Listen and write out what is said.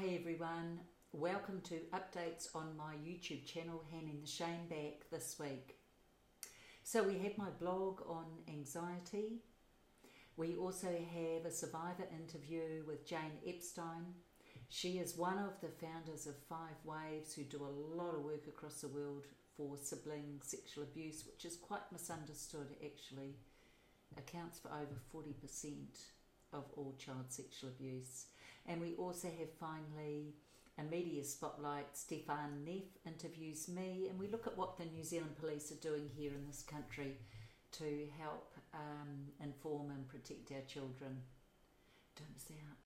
Hey everyone, welcome to updates on my YouTube channel, Handing the Shame Back, this week. So we had my blog on anxiety. We also have a survivor interview with Jane Epstein. She is one of the founders of Five Waves, who do a lot of work across the world for sibling sexual abuse, which is quite misunderstood actually. Accounts for over 40% of all child sexual abuse. And we also have, finally, a media spotlight. Stephan Neff interviews me, and we look at what the New Zealand police are doing here in this country to help inform and protect our children. Don't miss out.